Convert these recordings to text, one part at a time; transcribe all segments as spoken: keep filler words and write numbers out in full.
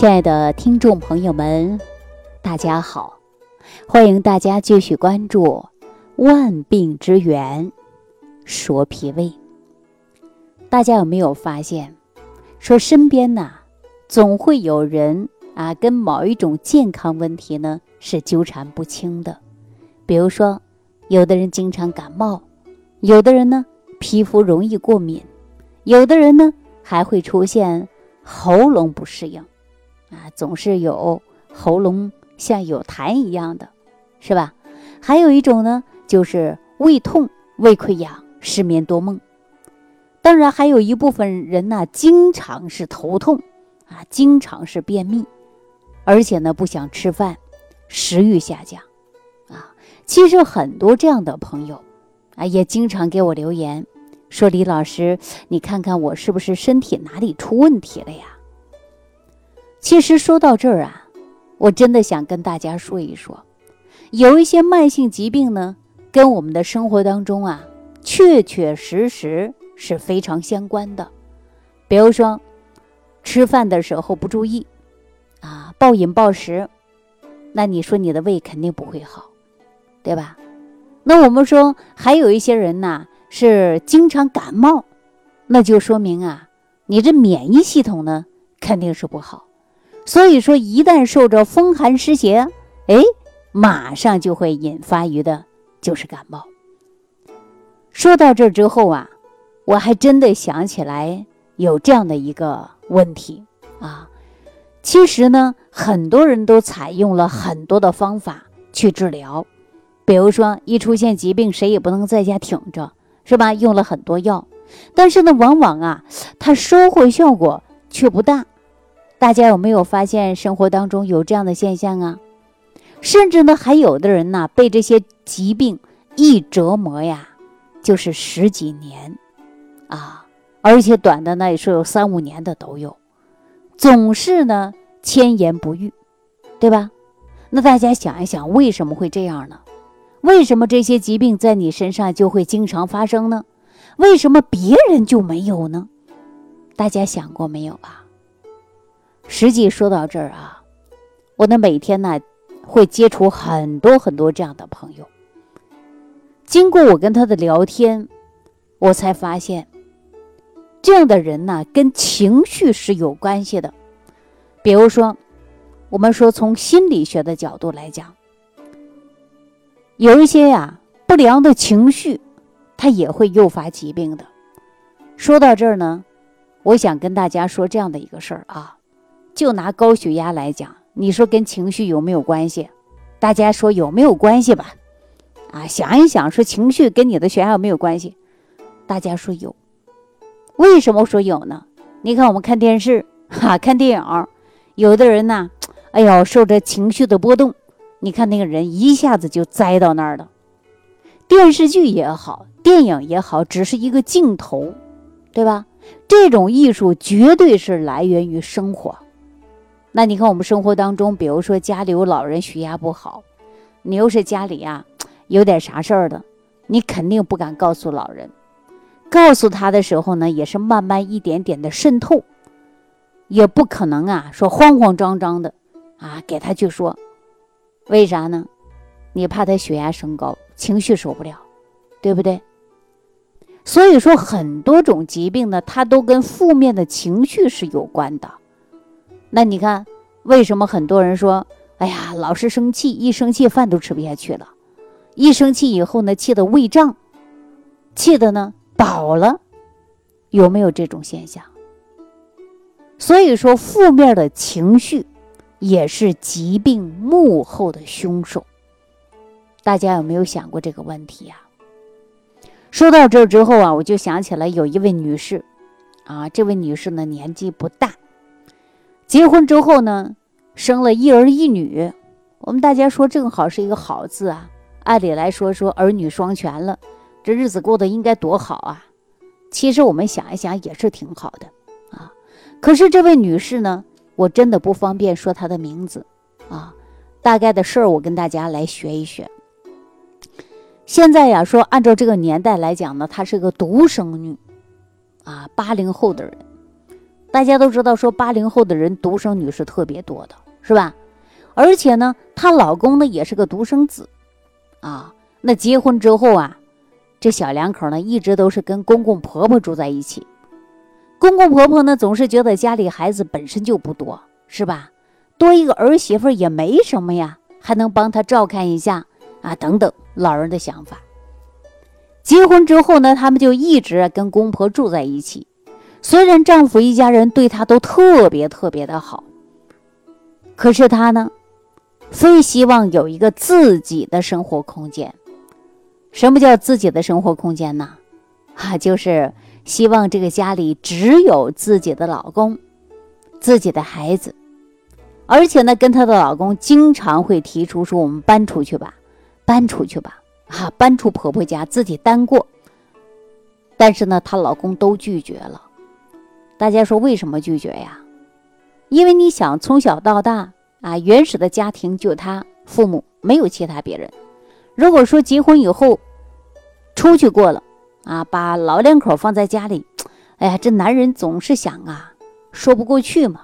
亲爱的听众朋友们，大家好，欢迎大家继续关注万病之源说脾胃。大家有没有发现，说身边呢、啊、总会有人啊跟某一种健康问题呢是纠缠不清的。比如说有的人经常感冒，有的人呢皮肤容易过敏，有的人呢还会出现喉咙不适应啊，总是有喉咙像有痰一样的，是吧？还有一种呢，就是胃痛、胃溃疡、失眠多梦。当然，还有一部分人呢、啊，经常是头痛啊，经常是便秘，而且呢，不想吃饭，食欲下降啊。其实很多这样的朋友啊，也经常给我留言说：“李老师，你看看我是不是身体哪里出问题了呀？”其实说到这儿啊，我真的想跟大家说一说，有一些慢性疾病呢，跟我们的生活当中啊，确确实实是非常相关的。比如说，吃饭的时候不注意，啊，暴饮暴食，那你说你的胃肯定不会好，对吧？那我们说，还有一些人呢，是经常感冒，那就说明啊，你这免疫系统呢，肯定是不好。所以说一旦受着风寒湿邪，诶，马上就会引发于的就是感冒。说到这之后啊，我还真的想起来有这样的一个问题啊。其实呢，很多人都采用了很多的方法去治疗，比如说一出现疾病谁也不能在家挺着，是吧？用了很多药，但是呢往往啊它收获效果却不大。大家有没有发现生活当中有这样的现象啊？甚至呢还有的人呢、啊、被这些疾病一折磨呀就是十几年啊，而且短的呢也是有三五年的都有，总是呢千言不愈，对吧？那大家想一想，为什么会这样呢？为什么这些疾病在你身上就会经常发生呢？为什么别人就没有呢？大家想过没有啊？实际说到这儿啊，我呢每天呢会接触很多很多这样的朋友。经过我跟他的聊天，我才发现这样的人呢跟情绪是有关系的。比如说我们说从心理学的角度来讲，有一些呀、啊、不良的情绪它也会诱发疾病的。说到这儿呢，我想跟大家说这样的一个事儿啊，就拿高血压来讲，你说跟情绪有没有关系？大家说有没有关系吧？啊，想一想，说情绪跟你的血压有没有关系？大家说有。为什么说有呢？你看我们看电视，哈、啊，看电影，有的人呢、啊，哎呦，受着情绪的波动，你看那个人一下子就栽到那儿了。电视剧也好，电影也好，只是一个镜头，对吧？这种艺术绝对是来源于生活。那你看我们生活当中，比如说家里有老人血压不好，你又是家里啊有点啥事儿的，你肯定不敢告诉老人，告诉他的时候呢也是慢慢一点点的渗透，也不可能啊说慌慌张张的啊给他去说。为啥呢？你怕他血压升高，情绪受不了，对不对？所以说很多种疾病呢它都跟负面的情绪是有关的。那你看为什么很多人说哎呀老是生气，一生气饭都吃不下去了，一生气以后呢气得胃胀，气得呢饱了，有没有这种现象？所以说负面的情绪也是疾病幕后的凶手。大家有没有想过这个问题啊？说到这之后啊，我就想起来有一位女士啊，这位女士呢年纪不大，结婚之后呢生了一儿一女。我们大家说正好是一个好字啊，按理来说说儿女双全了，这日子过得应该多好啊。其实我们想一想也是挺好的啊。可是这位女士呢，我真的不方便说她的名字啊，大概的事儿我跟大家来学一学。现在呀说按照这个年代来讲呢，她是个独生女啊，八零后的人。大家都知道说八零后的人独生女是特别多的，是吧？而且呢她老公呢也是个独生子啊。那结婚之后啊，这小两口呢一直都是跟公公婆婆住在一起。公公婆婆呢总是觉得家里孩子本身就不多，是吧？多一个儿媳妇也没什么呀，还能帮她照看一下啊，等等老人的想法。结婚之后呢，他们就一直跟公婆住在一起。虽然丈夫一家人对她都特别特别的好，可是她呢非希望有一个自己的生活空间。什么叫自己的生活空间呢？啊，就是希望这个家里只有自己的老公，自己的孩子。而且呢跟她的老公经常会提出说，我们搬出去吧，搬出去吧啊，搬出婆婆家自己单过。但是呢她老公都拒绝了。大家说为什么拒绝呀？因为你想从小到大啊，原始的家庭就她父母，没有其他别人。如果说结婚以后出去过了啊，把老两口放在家里，哎呀，这男人总是想啊，说不过去嘛。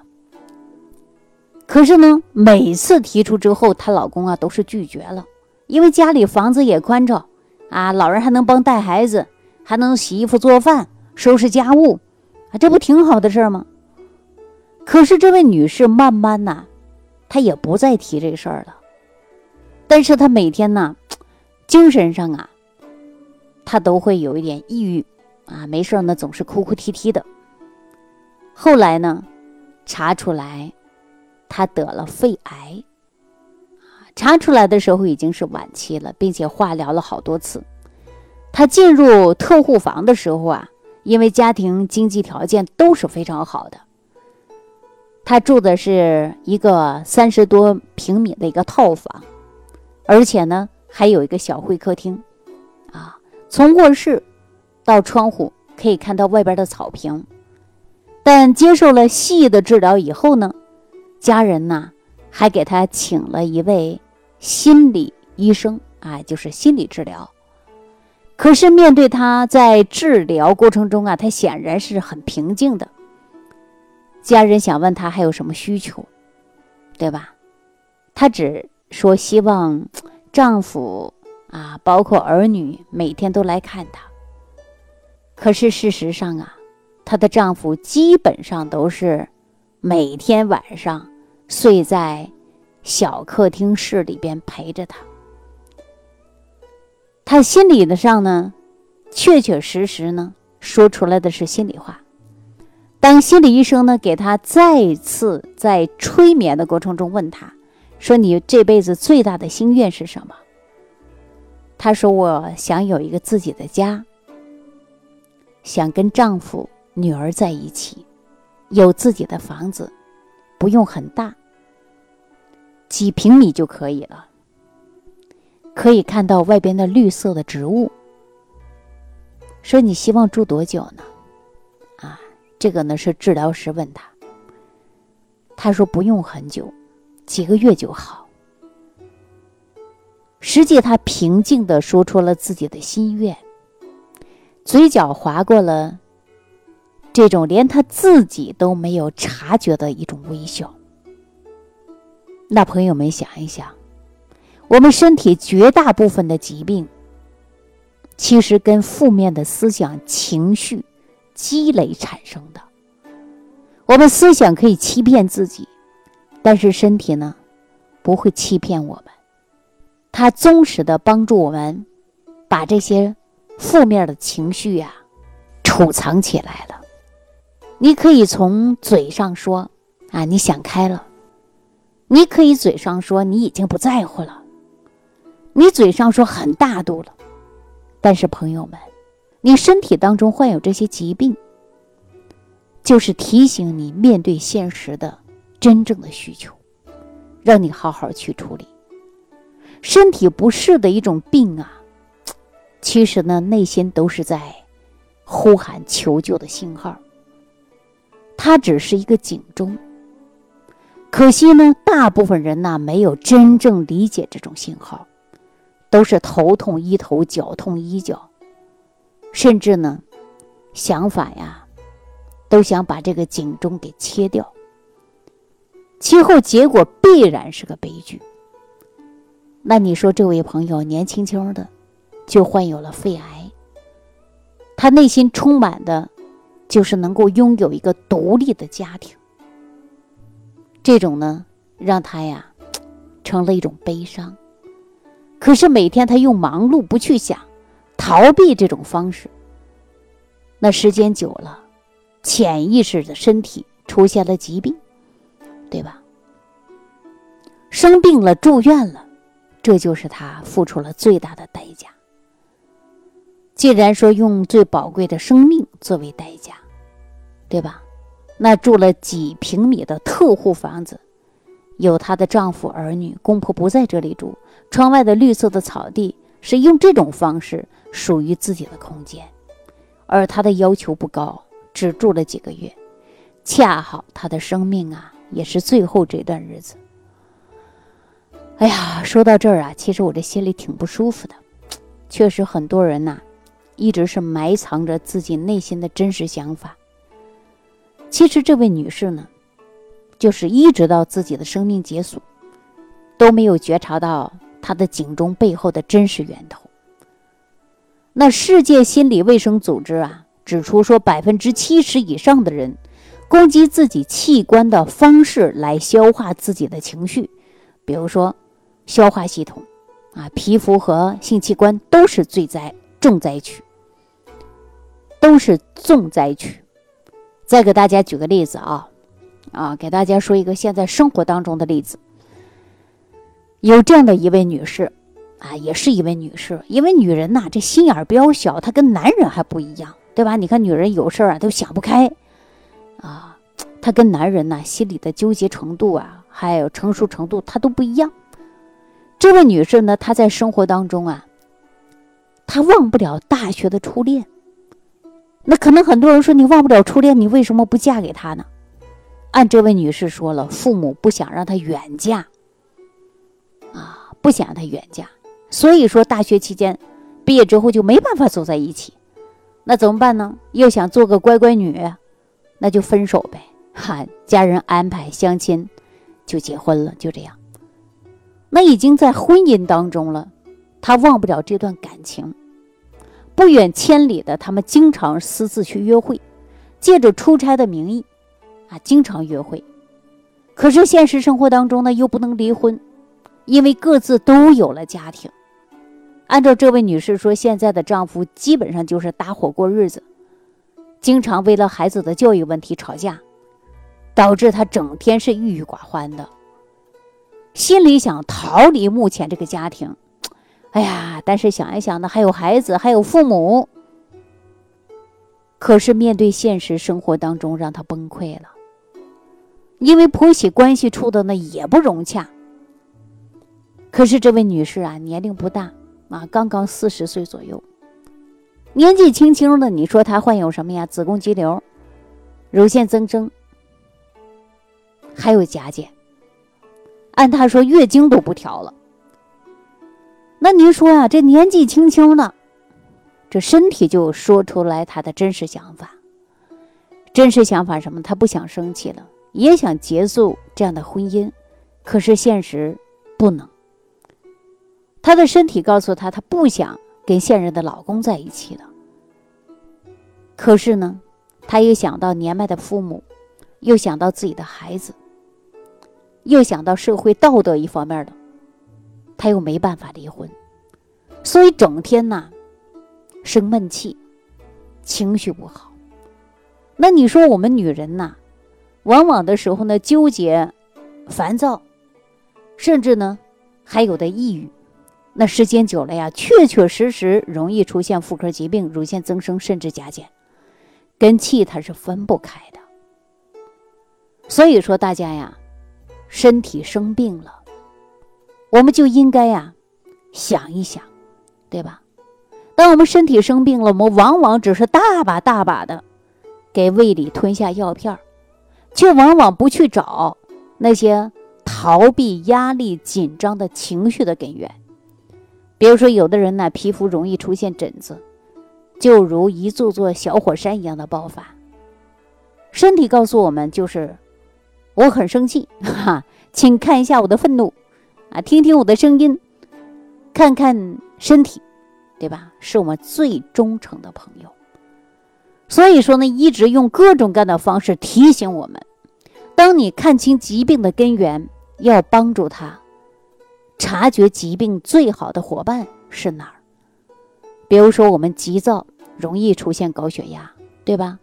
可是呢每次提出之后她老公啊都是拒绝了。因为家里房子也宽敞啊，老人还能帮带孩子，还能洗衣服做饭收拾家务啊，这不挺好的事儿吗？可是这位女士慢慢呐、啊，她也不再提这个事儿了。但是她每天呢精神上啊她都会有一点抑郁啊，没事呢总是哭哭啼啼的。后来呢查出来她得了肺癌，查出来的时候已经是晚期了，并且化疗了好多次。她进入特护房的时候啊，因为家庭经济条件都是非常好的，她住的是一个三十多平米的一个套房，而且呢还有一个小会客厅啊，从卧室到窗户可以看到外边的草坪。但接受了西医的治疗以后呢，家人呢还给她请了一位心理医生啊，就是心理治疗。可是面对她在治疗过程中啊，她显然是很平静的。家人想问她还有什么需求，对吧？她只说希望丈夫啊，包括儿女每天都来看她。可是事实上啊，她的丈夫基本上都是每天晚上睡在小客厅室里边陪着她。她心理的上呢确确实实呢说出来的是心里话。当心理医生呢给她再次在催眠的过程中问她说，你这辈子最大的心愿是什么？她说，我想有一个自己的家，想跟丈夫女儿在一起，有自己的房子，不用很大，几平米就可以了，可以看到外边的绿色的植物。说你希望住多久呢？啊，这个呢是治疗师问他，他说不用很久，几个月就好。实际他平静地说出了自己的心愿，嘴角划过了这种连他自己都没有察觉的一种微笑。那朋友们想一想，我们身体绝大部分的疾病其实跟负面的思想情绪积累产生的。我们思想可以欺骗自己，但是身体呢不会欺骗我们，它忠实的帮助我们把这些负面的情绪啊储藏起来了。你可以从嘴上说啊，你想开了。你可以嘴上说你已经不在乎了。你嘴上说很大度了。但是朋友们，你身体当中患有这些疾病，就是提醒你面对现实的真正的需求，让你好好去处理。身体不适的一种病啊，其实呢内心都是在呼喊求救的信号。它只是一个警钟，可惜呢大部分人呢没有真正理解这种信号，都是头痛医头，脚痛医脚，甚至呢想法呀都想把这个警钟给切掉，其后结果必然是个悲剧。那你说这位朋友年轻轻的就患有了肺癌，他内心充满的就是能够拥有一个独立的家庭，这种呢让他呀成了一种悲伤。可是每天他用忙碌不去想逃避这种方式，那时间久了，潜意识的身体出现了疾病，对吧？生病了，住院了，这就是他付出了最大的代价。既然说用最宝贵的生命作为代价，对吧？那住了几平米的特护房子，有她的丈夫、儿女、公婆不在这里住，窗外的绿色的草地是用这种方式属于自己的空间。而她的要求不高，只住了几个月，恰好她的生命啊也是最后这段日子。哎呀，说到这儿啊，其实我这心里挺不舒服的。确实很多人啊一直是埋藏着自己内心的真实想法。其实这位女士呢，就是一直到自己的生命结束，都没有觉察到她的警钟背后的真实源头。那世界心理卫生组织啊指出说，百分之七十以上的人攻击自己器官的方式来消化自己的情绪，比如说消化系统啊、皮肤和性器官都是最灾重灾区，都是重灾区。再给大家举个例子啊，啊，给大家说一个现在生活当中的例子。有这样的一位女士，啊，也是一位女士，因为女人呐、啊，这心眼比较小，她跟男人还不一样，对吧？你看女人有事啊都想不开，啊，她跟男人呐、啊、心里的纠结程度啊，还有成熟程度，她都不一样。这位女士呢，她在生活当中啊，她忘不了大学的初恋。那可能很多人说，你忘不了初恋，你为什么不嫁给她呢？按这位女士说了，父母不想让她远嫁啊，不想让她远嫁，所以说大学期间毕业之后就没办法走在一起。那怎么办呢？又想做个乖乖女，那就分手呗，哈，家人安排相亲就结婚了，就这样。那已经在婚姻当中了，她忘不了这段感情，不远千里的他们经常私自去约会，借着出差的名义啊，经常约会。可是现实生活当中呢，又不能离婚，因为各自都有了家庭。按照这位女士说，现在的丈夫基本上就是搭伙过日子，经常为了孩子的教育问题吵架，导致她整天是郁郁寡欢的，心里想逃离目前这个家庭。哎呀，但是想一想呢，还有孩子，还有父母。可是面对现实生活当中，让她崩溃了，因为婆媳关系处的呢也不融洽。可是这位女士啊，年龄不大啊，刚刚四十岁左右，年纪轻轻的，你说她患有什么呀？子宫肌瘤、乳腺增生，还有甲减。按她说，月经都不调了。那您说啊，这年纪轻轻的，这身体就说出来她的真实想法。真实想法什么？她不想生气了，也想结束这样的婚姻，可是现实不能。她的身体告诉她，她不想跟现任的老公在一起了。可是呢，她又想到年迈的父母，又想到自己的孩子，又想到社会道德一方面的，他又没办法离婚，所以整天呢生闷气，情绪不好。那你说我们女人呢，往往的时候呢纠结、烦躁，甚至呢还有的抑郁。那时间久了呀，确确实实容易出现妇科疾病、乳腺增生甚至甲减，跟气它是分不开的。所以说大家呀，身体生病了，我们就应该呀、啊、想一想，对吧？当我们身体生病了，我们往往只是大把大把的给胃里吞下药片，却往往不去找那些逃避压力、紧张的情绪的根源。比如说有的人呢，皮肤容易出现疹子，就如一座座小火山一样的爆发。身体告诉我们就是我很生气哈、啊，请看一下我的愤怒啊，听听我的声音，看看身体，对吧？是我们最忠诚的朋友。所以说呢，一直用各种各样的方式提醒我们，当你看清疾病的根源，要帮助他察觉疾病最好的伙伴是哪儿。比如说我们急躁容易出现高血压，对吧？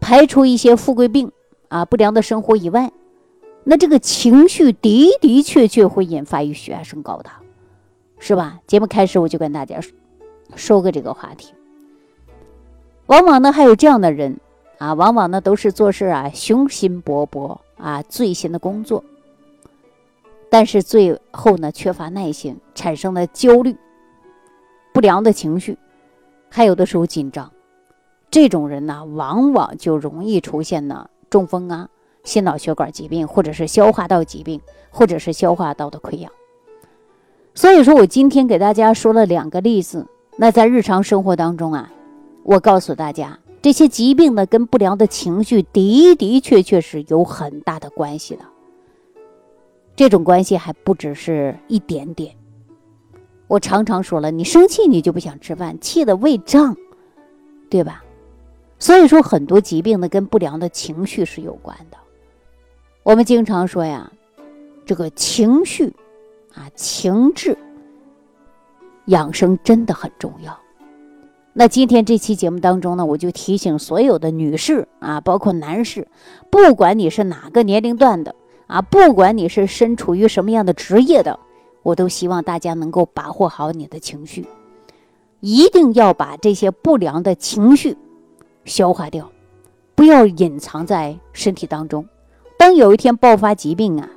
排除一些富贵病啊、不良的生活以外，那这个情绪的的确确会引发于血压升高的，是吧？节目开始我就跟大家说个这个话题。往往呢还有这样的人啊，往往呢都是做事啊雄心勃勃啊，醉心的工作，但是最后呢缺乏耐心，产生了焦虑、不良的情绪，还有的时候紧张。这种人呢往往就容易出现呢中风啊、心脑血管疾病，或者是消化道疾病，或者是消化道的溃疡。所以说我今天给大家说了两个例子，那在日常生活当中啊，我告诉大家这些疾病呢跟不良的情绪的的确确是有很大的关系的。这种关系还不只是一点点。我常常说了，你生气你就不想吃饭，气得胃胀，对吧？所以说很多疾病呢跟不良的情绪是有关的。我们经常说呀，这个情绪啊、情志养生真的很重要。那今天这期节目当中呢，我就提醒所有的女士啊，包括男士，不管你是哪个年龄段的啊，不管你是身处于什么样的职业的，我都希望大家能够把握好你的情绪，一定要把这些不良的情绪消化掉，不要隐藏在身体当中。当有一天爆发疾病啊，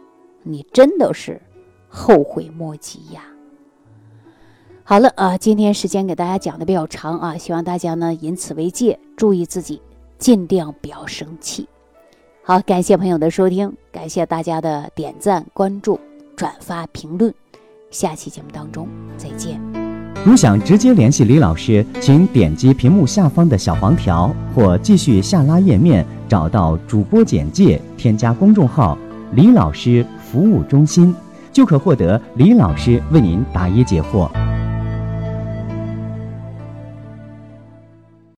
你真的是后悔莫及呀。好了啊，今天时间给大家讲的比较长啊，希望大家呢引此为戒，注意自己，尽量不要生气。好，感谢朋友的收听，感谢大家的点赞、关注、转发、评论，下期节目当中再见。如想直接联系李老师，请点击屏幕下方的小黄条，或继续下拉页面找到主播简介，添加公众号“李老师服务中心”，就可获得李老师为您答疑解惑。